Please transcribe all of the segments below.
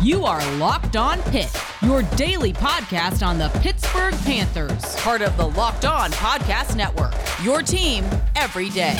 You are Locked On Pit, your daily podcast on the Pittsburgh Panthers, part of the Locked On Podcast Network, your team every day.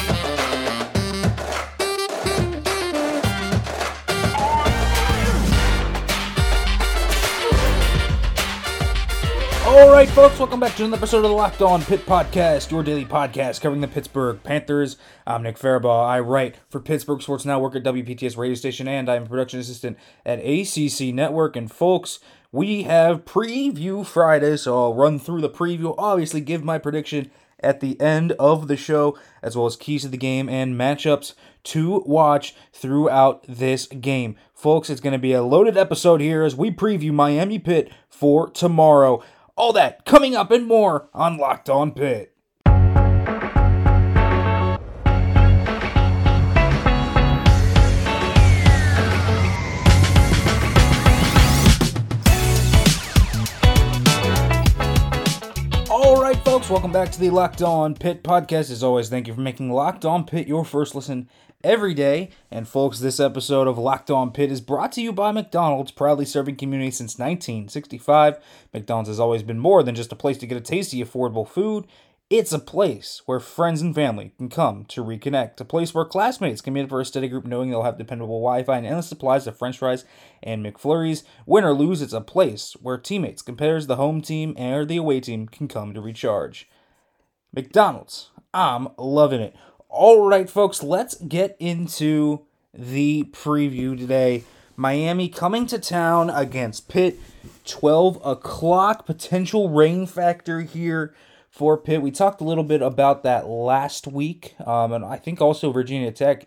All right, folks, welcome back to another episode of the Locked On Pit Podcast, your daily podcast covering the Pittsburgh Panthers. I'm Nick Farabaugh. I write for Pittsburgh Sports Network at WPTS Radio Station, and I'm a production assistant at ACC Network. And, folks, we have Preview Friday, so I'll run through the preview, obviously give my prediction at the end of the show, as well as keys to the game and matchups to watch throughout this game. Folks, it's going to be a loaded episode here as we preview Miami Pit for tomorrow. All that coming up and more on Locked On Pit. All right, folks, welcome back to the Locked On Pit podcast. As always, thank you for making Locked On Pit your first listen every day. And folks, this episode of Locked On Pit is brought to you by McDonald's, proudly serving communities since 1965. McDonald's has always been more than just a place to get a tasty, affordable food. It's a place where friends and family can come to reconnect. A place where classmates can meet up for a study group knowing they'll have dependable Wi-Fi and endless supplies of french fries and McFlurries. Win or lose, it's a place where teammates, competitors, the home team, and the away team can come to recharge. McDonald's, I'm loving it. All right, folks, let's get into the preview today. Miami coming to town against Pitt, 12 o'clock, potential rain factor here for Pitt. We talked a little bit about that last week, and I think also Virginia Tech.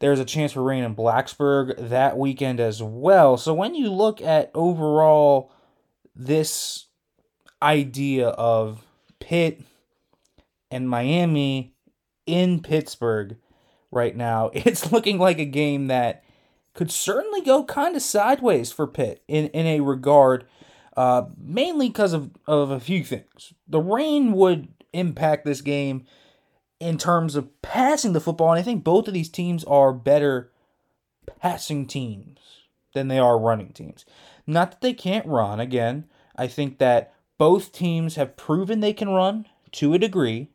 There's a chance for rain in Blacksburg that weekend as well. So when you look at overall this idea of Pitt and Miami in Pittsburgh right now, it's looking like a game that could certainly go kind of sideways for Pitt in a regard. Mainly because of a few things. The rain would impact this game in terms of passing the football, and I think both of these teams are better passing teams than they are running teams. Not that they can't run. Again, I think that both teams have proven they can run to a degree,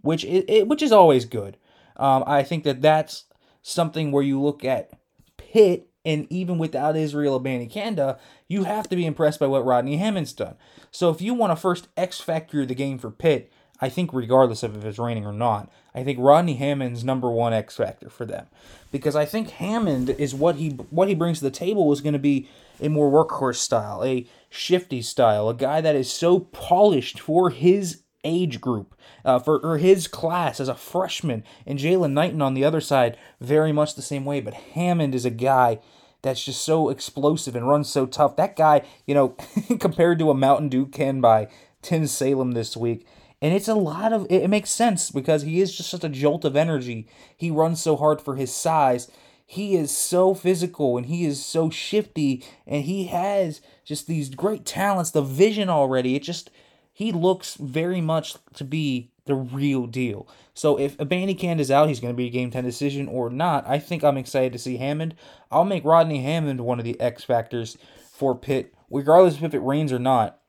which is always good. I think that that's something where you look at Pitt, and even without Israel Abanikanda, you have to be impressed by what Rodney Hammond's done. So if you want to first X-factor the game for Pitt, I think regardless of if it's raining or not, I think Rodney Hammond's number one X-factor for them. Because I think Hammond is what he brings to the table is going to be a more workhorse style, a shifty style, a guy that is so polished for his age group, for his class as a freshman. And Jalen Knighton on the other side, very much the same way. But Hammond is a guy that's just so explosive and runs so tough. That guy, you know, compared to a Mountain Dew can by Tim Salem this week. And it's a lot of, it makes sense because he is just such a jolt of energy. He runs so hard for his size. He is so physical and he is so shifty. And he has just these great talents, the vision already. It just, he looks very much to be the real deal. So if Abanikanda is out, he's going to be a game time decision or not. I think I'm excited to see Hammond. I'll make Rodney Hammond one of the X factors for Pitt, regardless of if it rains or not.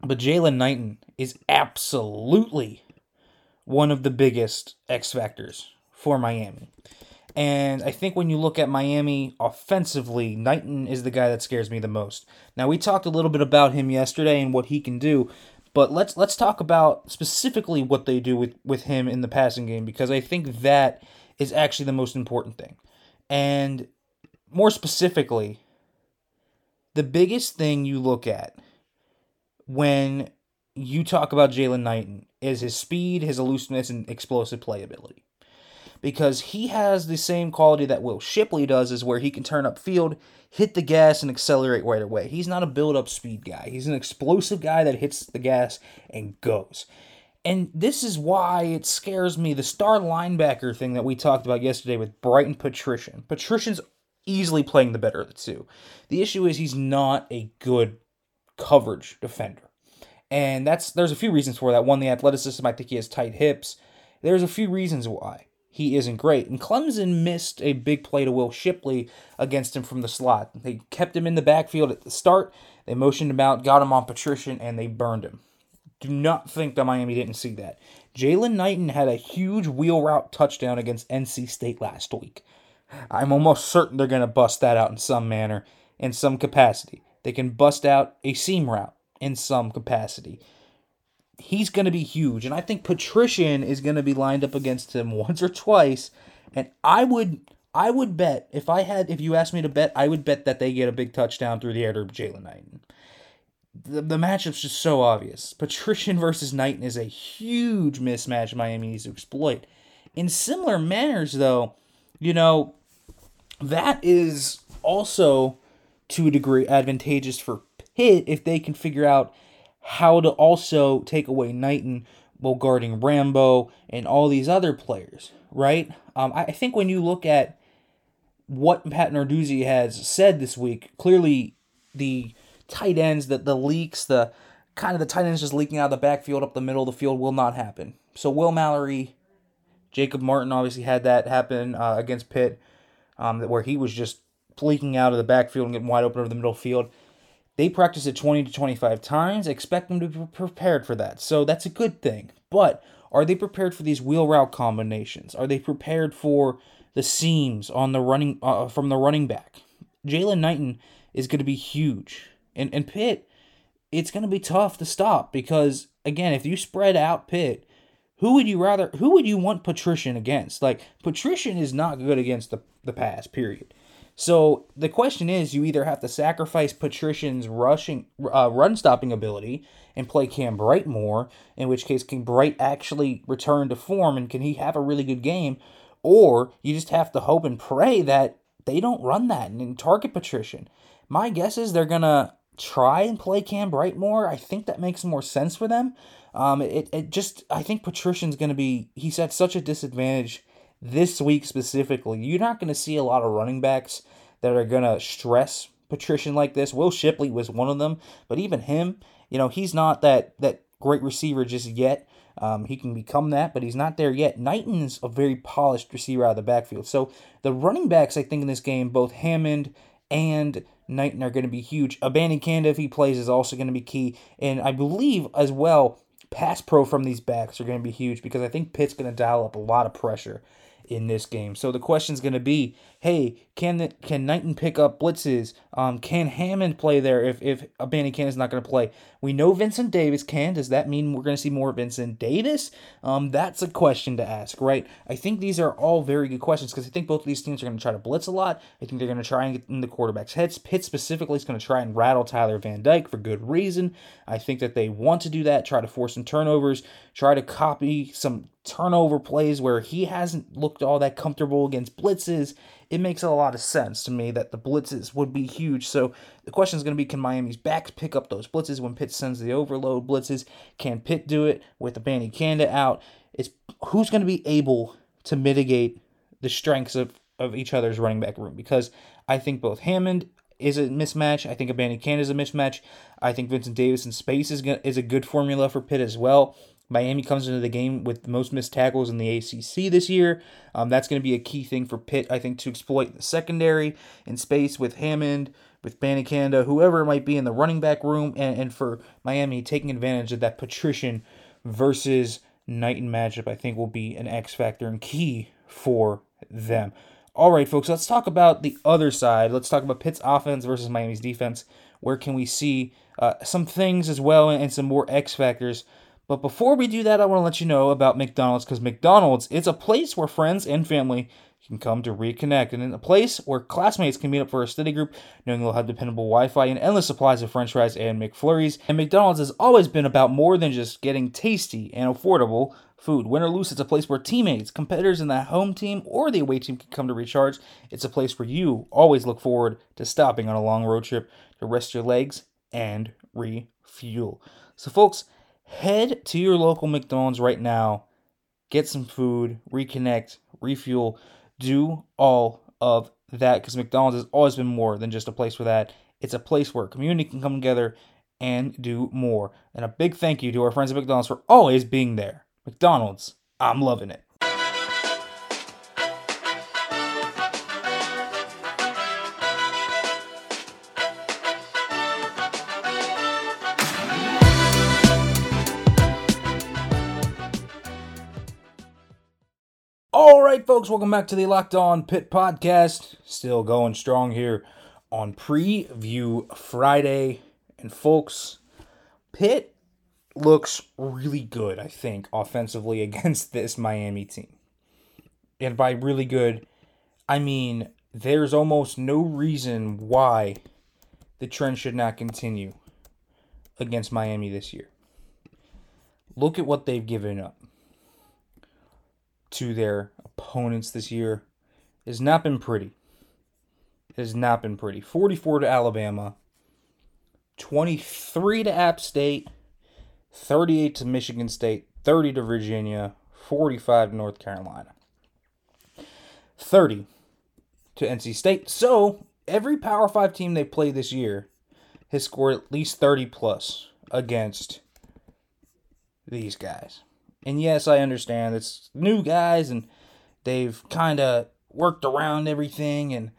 But Jalen Knighton is absolutely one of the biggest X factors for Miami. And I think when you look at Miami offensively, Knighton is the guy that scares me the most. Now, we talked a little bit about him yesterday and what he can do. But let's talk about specifically what they do with him in the passing game, because I think that is actually the most important thing. And more specifically, the biggest thing you look at when you talk about Jalen Knighton is his speed, his elusiveness, and explosive playability. Because he has the same quality that Will Shipley does, is where he can turn up field, hit the gas, and accelerate right away. He's not a build-up speed guy. He's an explosive guy that hits the gas and goes. And this is why it scares me, the star linebacker thing that we talked about yesterday with Brighton Patrician. Patrician's easily playing the better of the two. The issue is he's not a good coverage defender. And there's a few reasons for that. One, the athleticism. I think he has tight hips. There's a few reasons why. he isn't great. And Clemson missed a big play to Will Shipley against him from the slot. They kept him in the backfield at the start. They motioned him out, got him on Patrician, and they burned him. Do not think that Miami didn't see that. Jalen Knighton had a huge wheel route touchdown against NC State last week. I'm almost certain they're going to bust that out in some manner, in some capacity. They can bust out a seam route in some capacity. He's going to be huge, and I think Patrician is going to be lined up against him once or twice, and I would bet, if you asked me to bet, I would bet that they get a big touchdown through the air to Jalen Knighton. The matchup's just so obvious. Patrician versus Knighton is a huge mismatch Miami needs to exploit. In similar manners, though, you know, that is also, to a degree, advantageous for Pitt if they can figure out how to also take away Knighton while guarding Rambo and all these other players, right? I think when you look at what Pat Narduzzi has said this week, clearly the tight ends, the leaks, the kind of the tight ends just leaking out of the backfield up the middle of the field will not happen. So Will Mallory, Jacob Martin obviously had that happen against Pitt, where he was just leaking out of the backfield and getting wide open over the middle field. They practice it 20 to 25 times. Expect them to be prepared for that. So that's a good thing. But are they prepared for these wheel route combinations? Are they prepared for the seams on the running from the running back? Jalen Knighton is going to be huge. And Pitt, it's going to be tough to stop because, again, if you spread out Pitt, who would you want Patrician against? Like, Patrician is not good against the pass, period. So the question is, you either have to sacrifice Patrician's run-stopping ability and play Cam Bright more, in which case can Bright actually return to form and can he have a really good game, or you just have to hope and pray that they don't run that and target Patrician. My guess is they're going to try and play Cam Bright more. I think that makes more sense for them. I think Patrician's going to be, he's at such a disadvantage this week specifically. You're not going to see a lot of running backs that are going to stress Patrician like this. Will Shipley was one of them, but even him, you know, he's not that great receiver just yet. He can become that, but he's not there yet. Knighton's a very polished receiver out of the backfield. So the running backs, I think, in this game, both Hammond and Knighton are going to be huge. Abanikanda, if he plays, is also going to be key. And I believe, as well, pass pro from these backs are going to be huge because I think Pitt's going to dial up a lot of pressure in this game. So the question's going to be, hey, can Knighton pick up blitzes? Can Hammond play there if Abanikanda's not going to play? We know Vincent Davis can. Does that mean we're going to see more Vincent Davis? That's a question to ask, right? I think these are all very good questions because I think both of these teams are going to try to blitz a lot. I think they're going to try and get in the quarterback's heads. Pitt specifically is going to try and rattle Tyler Van Dyke for good reason. I think that they want to do that, try to force some turnovers, try to copy some turnover plays where he hasn't looked all that comfortable against blitzes. It makes a lot of sense to me that the blitzes would be huge. So the question is going to be, can Miami's backs pick up those blitzes when Pitt sends the overload blitzes? Can Pitt do it with Abanikanda out? It's who's going to be able to mitigate the strengths of each other's running back room? Because I think both Hammond is a mismatch. I think Abanikanda is a mismatch. I think Vincent Davis in space is a good formula for Pitt as well. Miami comes into the game with the most missed tackles in the ACC this year. That's going to be a key thing for Pitt, I think, to exploit the secondary in space with Hammond, with Abanikanda, whoever it might be in the running back room, and for Miami taking advantage of that Patrician versus Knighton matchup, I think will be an X factor and key for them. All right, folks, let's talk about the other side. Let's talk about Pitt's offense versus Miami's defense. Where can we see some things as well and some more X factors? But before we do that, I want to let you know about McDonald's, because McDonald's is a place where friends and family can come to reconnect, and in a place where classmates can meet up for a study group, knowing they'll have dependable Wi-Fi and endless supplies of french fries and McFlurries. And McDonald's has always been about more than just getting tasty and affordable food. Win or lose, it's a place where teammates, competitors in the home team or the away team can come to recharge. It's a place where you always look forward to stopping on a long road trip to rest your legs and refuel. So folks, head to your local McDonald's right now, get some food, reconnect, refuel, do all of that, because McDonald's has always been more than just a place for that. It's a place where a community can come together and do more. And a big thank you to our friends at McDonald's for always being there. McDonald's, I'm loving it. right, folks, welcome back to the Locked On Pit podcast. Still going strong here on Preview Friday. And, folks, Pitt looks really good, I think, offensively against this Miami team. And by really good, I mean there's almost no reason why the trend should not continue against Miami this year. Look at what they've given up to their opponents this year. It has not been pretty. 44 to Alabama, 23 to App State, 38 to Michigan State, 30 to Virginia, 45 to North Carolina, 30 to NC State. So, every Power 5 team they play this year has scored at least 30-plus against these guys. And yes, I understand it's new guys and they've kind of worked around everything. And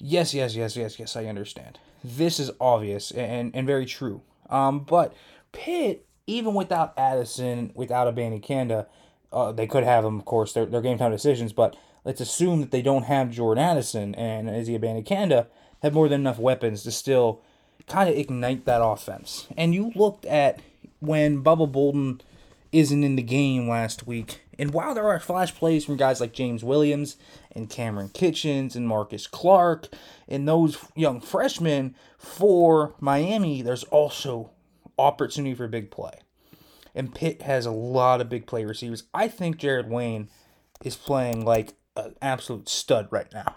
yes, I understand. This is obvious and very true. But Pitt, even without Addison, without Abanikanda, they could have them, of course, their game time decisions. But let's assume that they don't have Jordan Addison and Izzy Abanikanda have more than enough weapons to still kind of ignite that offense. And you looked at when Bubba Bolden isn't in the game last week, and while there are flash plays from guys like James Williams and Cameron Kitchens and Marcus Clark and those young freshmen for Miami, there's also opportunity for big play. And Pitt has a lot of big play receivers. I think Jared Wayne is playing like an absolute stud right now.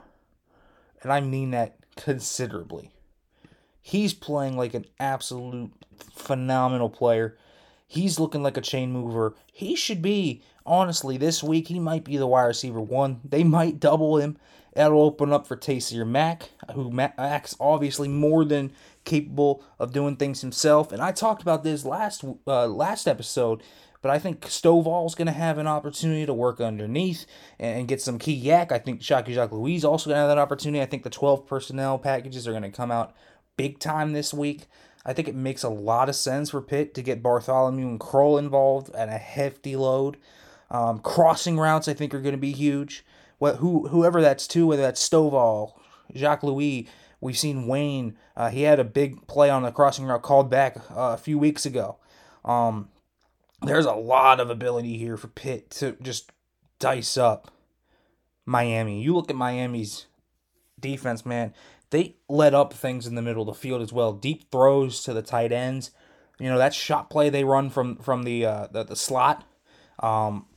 And I mean that considerably. He's playing like an absolute phenomenal player. He's looking like a chain mover. He should be, honestly, this week, he might be the wide receiver one. They might double him. That'll open up for Taysier Mack, who Mack's obviously more than capable of doing things himself. And I talked about this last episode, but I think Stovall's going to have an opportunity to work underneath and get some key yak. I think Shaky Jacques-Louis also going to have that opportunity. I think the 12 personnel packages are going to come out big time this week. I think it makes a lot of sense for Pitt to get Bartholomew and Kroll involved at a hefty load. Crossing routes I think are going to be huge. Whoever that's to, whether that's Stovall, Jacques-Louis, we've seen Wayne. He had a big play on the crossing route called back a few weeks ago. There's a lot of ability here for Pitt to just dice up Miami. You look at Miami's defense, man. They let up things in the middle of the field as well. Deep throws to the tight ends. You know, that shot play they run from the slot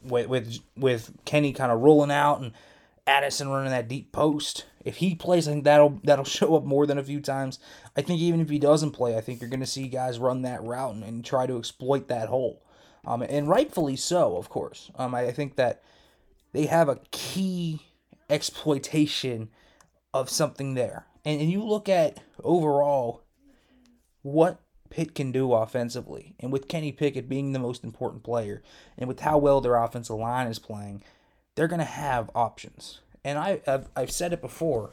with Kenny kind of rolling out and Addison running that deep post. If he plays, I think that'll show up more than a few times. I think even if he doesn't play, I think you're going to see guys run that route and try to exploit that hole. And rightfully so, of course. I think that they have a key exploitation of something there. And you look at, overall, what Pitt can do offensively. And with Kenny Pickett being the most important player, and with how well their offensive line is playing, they're going to have options. And I've said it before,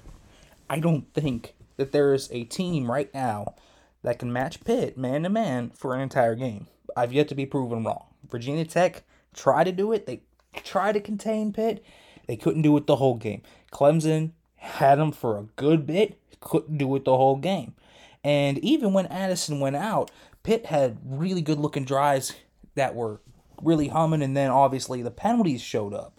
I don't think that there is a team right now that can match Pitt man-to-man for an entire game. I've yet to be proven wrong. Virginia Tech tried to do it. They tried to contain Pitt. They couldn't do it the whole game. Clemson had him for a good bit, couldn't do it the whole game. And even when Addison went out, Pitt had really good-looking drives that were really humming, and then obviously the penalties showed up.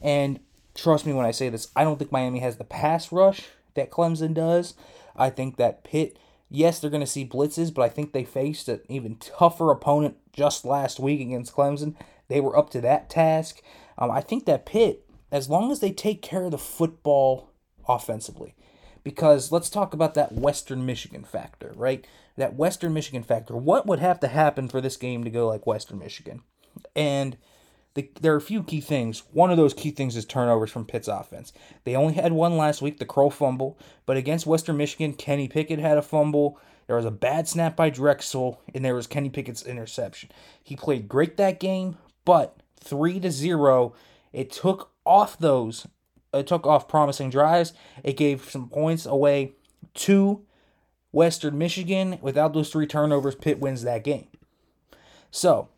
And trust me when I say this, I don't think Miami has the pass rush that Clemson does. I think that Pitt, yes, they're going to see blitzes, but I think they faced an even tougher opponent just last week against Clemson. They were up to that task. I think that Pitt, as long as they take care of the football offensively, because let's talk about that Western Michigan factor, right? That Western Michigan factor. What would have to happen for this game to go like Western Michigan? And there are a few key things. One of those key things is turnovers from Pitt's offense. They only had one last week, the Kroll fumble, but against Western Michigan, Kenny Pickett had a fumble. There was a bad snap by Drexel, and there was Kenny Pickett's interception. He played great that game, but 3-0, it took off promising drives. It gave some points away to Western Michigan. Without those three turnovers, Pitt wins that game. So,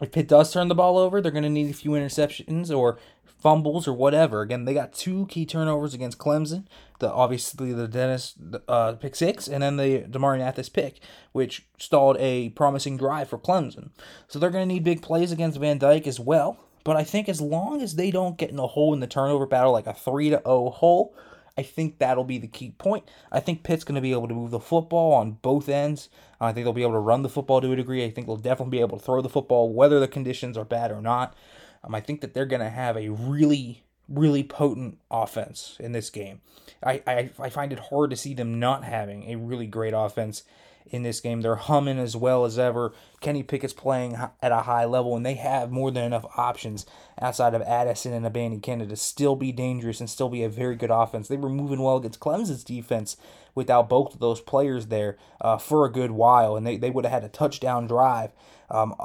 if Pitt does turn the ball over, they're going to need a few interceptions or fumbles or whatever. Again, they got two key turnovers against Clemson. Obviously the Dennis pick six, and then the Demarionathis pick, which stalled a promising drive for Clemson. So they're going to need big plays against Van Dyke as well. But I think as long as they don't get in a hole in the turnover battle, like a 3-0 hole, I think that'll be the key point. I think Pitt's going to be able to move the football on both ends. I think they'll be able to run the football to a degree. I think they'll definitely be able to throw the football, whether the conditions are bad or not. I think that they're going to have a really, really potent offense in this game. I find it hard to see them not having a really great offense in this game. They're humming as well as ever. Kenny Pickett's playing at a high level, and they have more than enough options outside of Addison and Abanikanda to still be dangerous and still be a very good offense. They were moving well against Clemson's defense without both of those players there for a good while, and they would have had a touchdown drive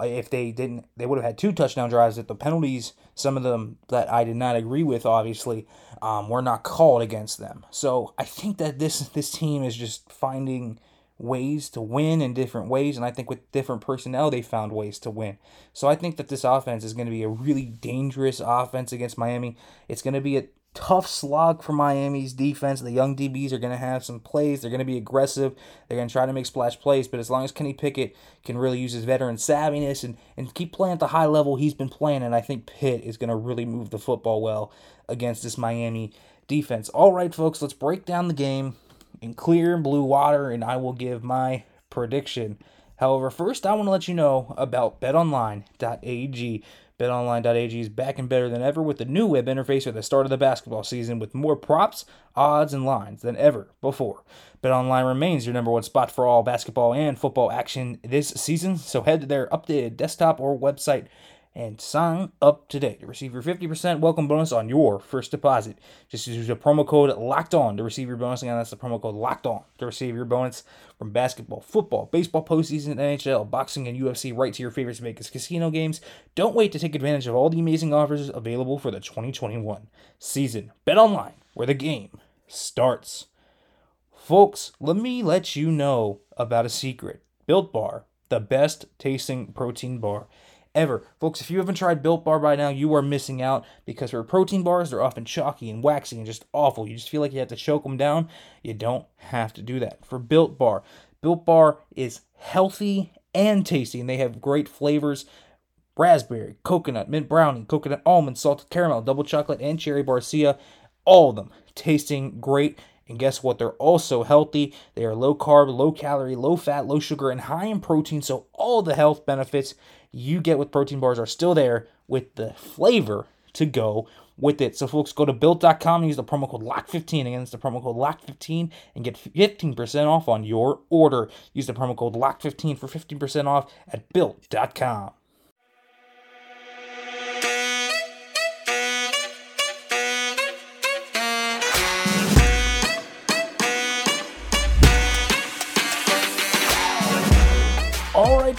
if they didn't. They would have had two touchdown drives if the penalties, some of them that I did not agree with, obviously, were not called against them. So I think that this team is just finding ways to win in different ways, and I think with different personnel they found ways to win. So I think that this offense is going to be a really dangerous offense against Miami. It's going to be a tough slog for Miami's defense. The young DBs are going to have some plays. They're going to be aggressive. They're going to try to make splash plays, but as long as Kenny Pickett can really use his veteran savviness and keep playing at the high level he's been playing, and I think Pitt is going to really move the football well against this Miami defense. All right, folks, let's break down the game in clear and blue water, and I will give my prediction. However, first I want to let you know about BetOnline.ag. BetOnline.ag is back and better than ever with the new web interface at the start of the basketball season, with more props, odds, and lines than ever before. BetOnline remains your number one spot for all basketball and football action this season, so head to their updated desktop or website and sign up today to receive your 50% welcome bonus on your first deposit. Just use the promo code LOCKEDON to receive your bonus. Again, that's the promo code LOCKEDON to receive your bonus from basketball, football, baseball, postseason, NHL, boxing, and UFC, right to your favorite Vegas casino games. Don't wait to take advantage of all the amazing offers available for the 2021 season. Bet online, where the game starts. Folks, let me let you know about a secret. Built Bar, the best tasting protein bar ever. Folks, if you haven't tried Built Bar by now, you are missing out, because for protein bars, they're often chalky and waxy and just awful. You just feel like you have to choke them down. You don't have to do that. For Built Bar, Built Bar is healthy and tasty, and they have great flavors: raspberry, coconut, mint brownie, coconut almond, salted caramel, double chocolate, and cherry barcia. All of them tasting great. And guess what? They're also healthy. They are low carb, low calorie, low fat, low sugar, and high in protein. So all the health benefits you get with protein bars are still there, with the flavor to go with it. So folks, go to built.com and use the promo code LOCK15. Again, it's the promo code LOCK15, and get 15% off on your order. Use the promo code LOCK15 for 15% off at built.com.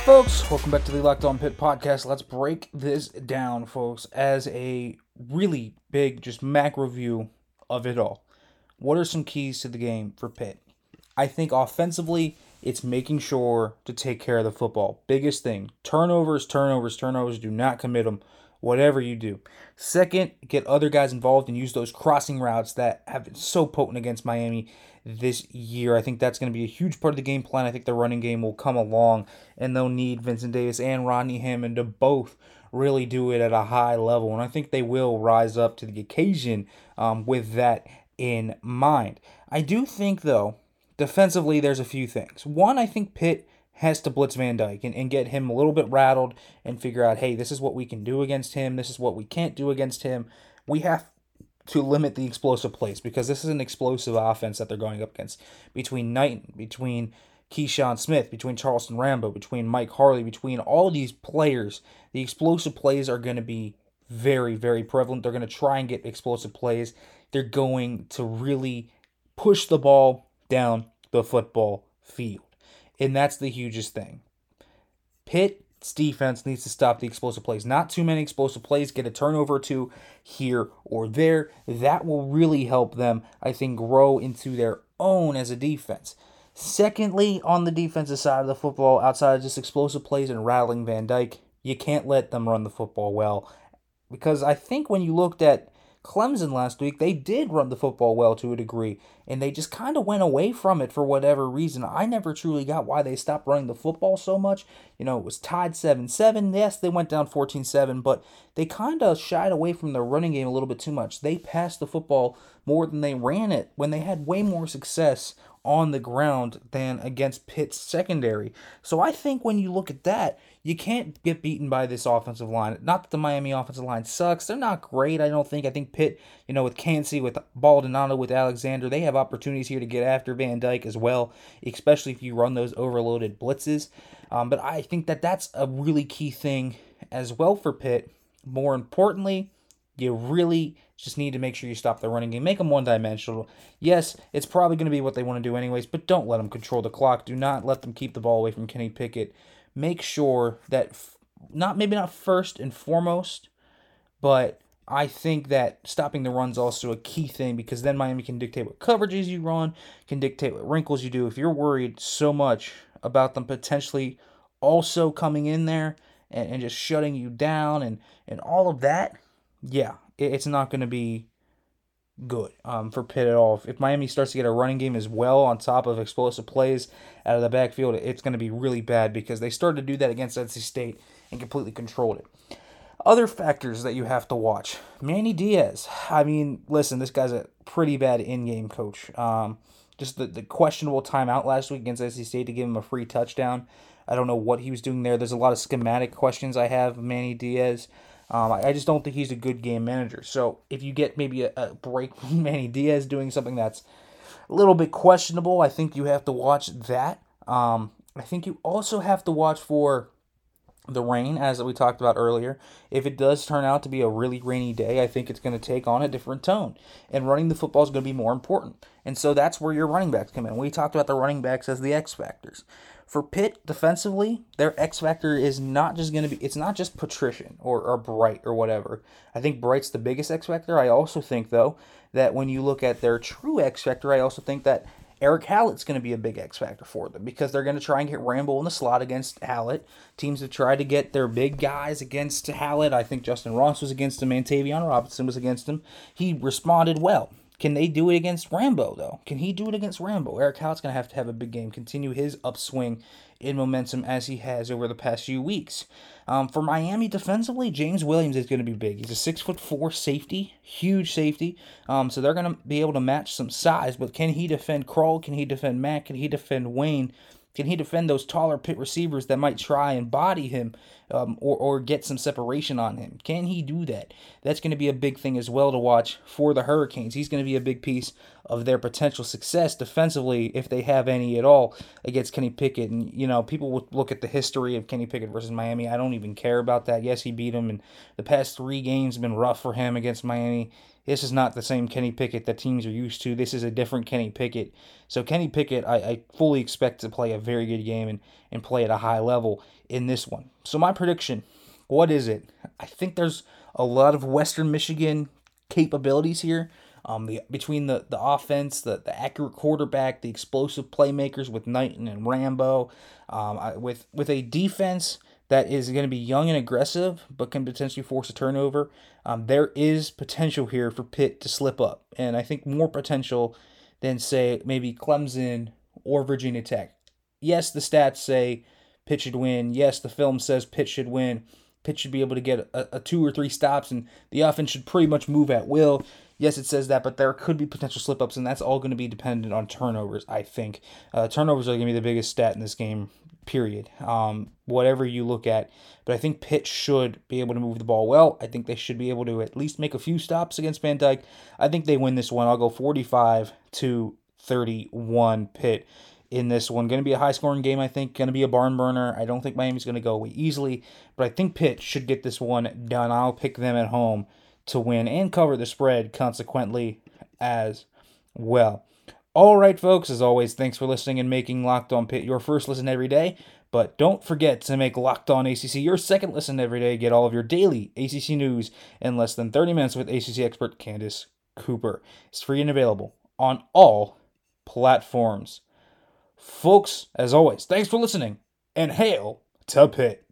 Folks, welcome back to the Locked On Pit podcast. Let's break this down, folks, as a really big, just macro view of it all. What are some keys to the game for Pitt? I think offensively, it's making sure to take care of the football. Biggest thing, turnovers. Do not commit them, whatever you do. Second, get other guys involved and use those crossing routes that have been so potent against Miami this year. I think that's going to be a huge part of the game plan. I think the running game will come along, and they'll need Vincent Davis and Rodney Hammond to both really do it at a high level, and I think they will rise up to the occasion with that in mind. I do think, though, defensively, there's a few things. One, I think Pitt has to blitz Van Dyke and get him a little bit rattled and figure out, hey, this is what we can do against him. This is what we can't do against him. We have to limit the explosive plays, because this is an explosive offense that they're going up against. Between Knighton, between Keyshawn Smith, between Charleston Rambo, between Mike Harley, between all these players, the explosive plays are going to be very, very prevalent. They're going to try and get explosive plays. They're going to really push the ball down the football field, and that's the hugest thing. Pitt's defense needs to stop the explosive plays. Not too many explosive plays. Get a turnover or two here or there. That will really help them, I think, grow into their own as a defense. Secondly, on the defensive side of the football, outside of just explosive plays and rattling Van Dyke, you can't let them run the football well because I think when you looked at Clemson last week, they did run the football well to a degree, and they just kind of went away from it for whatever reason. I never truly got why they stopped running the football so much. You know, it was tied 7-7. Yes, they went down 14-7, but they kind of shied away from their running game a little bit too much. They passed the football more than they ran it when they had way more success on the ground than against Pitt's secondary. So I think when you look at that, you can't get beaten by this offensive line. Not that the Miami offensive line sucks. They're not great, I don't think. I think Pitt, you know, with Cansey, with Baldonado, with Alexander, they have opportunities here to get after Van Dyke as well, especially if you run those overloaded blitzes. But I think that that's a really key thing as well for Pitt. More importantly, you really just need to make sure you stop the running game. Make them one-dimensional. Yes, it's probably going to be what they want to do anyways, but don't let them control the clock. Do not let them keep the ball away from Kenny Pickett. Make sure that, maybe not first and foremost, but I think that stopping the run is also a key thing, because then Miami can dictate what coverages you run, can dictate what wrinkles you do. If you're worried so much about them potentially also coming in there and just shutting you down and all of that, yeah, it's not going to be good for Pitt at all. If Miami starts to get a running game as well on top of explosive plays out of the backfield, it's going to be really bad, because they started to do that against NC State and completely controlled it. Other factors that you have to watch. Manny Diaz. I mean, listen, this guy's a pretty bad in-game coach. Just the questionable timeout last week against NC State to give him a free touchdown. I don't know what he was doing there. There's a lot of schematic questions I have of Manny Diaz. I just don't think he's a good game manager. So if you get maybe a break from Manny Diaz doing something that's a little bit questionable, I think you have to watch that. I think you also have to watch for the rain, as we talked about earlier. If it does turn out to be a really rainy day, I think it's going to take on a different tone. And running the football is going to be more important. And so that's where your running backs come in. We talked about the running backs as the X factors. For Pitt, defensively, their X factor is not just going to be, it's not just Patrician or Bright or whatever. I think Bright's the biggest X factor. I also think, though, that when you look at their true X factor, I also think that Eric Hallett's going to be a big X factor for them, because they're going to try and get Rambo in the slot against Hallett. Teams have tried to get their big guys against Hallett. I think Justin Ross was against him, and Tavion Robinson was against him. He responded well. Can they do it against Rambo, though? Can he do it against Rambo? Eric Hallett's going to have a big game, continue his upswing in momentum as he has over the past few weeks. For Miami defensively, James Williams is going to be big. He's a 6'4" safety, huge safety. So they're going to be able to match some size, but can he defend Kroll? Can he defend Mack? Can he defend Wayne? Can he defend those taller Pitt receivers that might try and body him or get some separation on him? Can he do that? That's going to be a big thing as well to watch for the Hurricanes. He's going to be a big piece of their potential success defensively, if they have any at all, against Kenny Pickett. And, you know, people will look at the history of Kenny Pickett versus Miami. I don't even care about that. Yes, he beat him, and the past three games have been rough for him against Miami. This is not the same Kenny Pickett that teams are used to. This is a different Kenny Pickett. So Kenny Pickett, I fully expect to play a very good game and play at a high level in this one. So my prediction, what is it? I think there's a lot of Western Michigan capabilities here. Between the offense, the accurate quarterback, the explosive playmakers with Knighton and Rambo, with a defense that is going to be young and aggressive, but can potentially force a turnover. There is potential here for Pitt to slip up, and I think more potential than, say, maybe Clemson or Virginia Tech. Yes, the stats say Pitt should win. Yes, the film says Pitt should win. Pitt should be able to get a two or three stops, and the offense should pretty much move at will. Yes, it says that, but there could be potential slip-ups, and that's all going to be dependent on turnovers, I think. Turnovers are going to be the biggest stat in this game, period, whatever you look at. But I think Pitt should be able to move the ball well. I think they should be able to at least make a few stops against Van Dyke. I think they win this one. I'll go 45-31 Pitt in this one. Going to be a high-scoring game, I think. Going to be a barn burner. I don't think Miami's going to go away easily, but I think Pitt should get this one done. I'll pick them at home to win and cover the spread, consequently, as well. All right, folks, as always, thanks for listening and making Locked On Pit your first listen every day. But don't forget to make Locked On ACC your second listen every day. Get all of your daily ACC news in less than 30 minutes with ACC expert Candace Cooper. It's free and available on all platforms. Folks, as always, thanks for listening, and hail to Pit.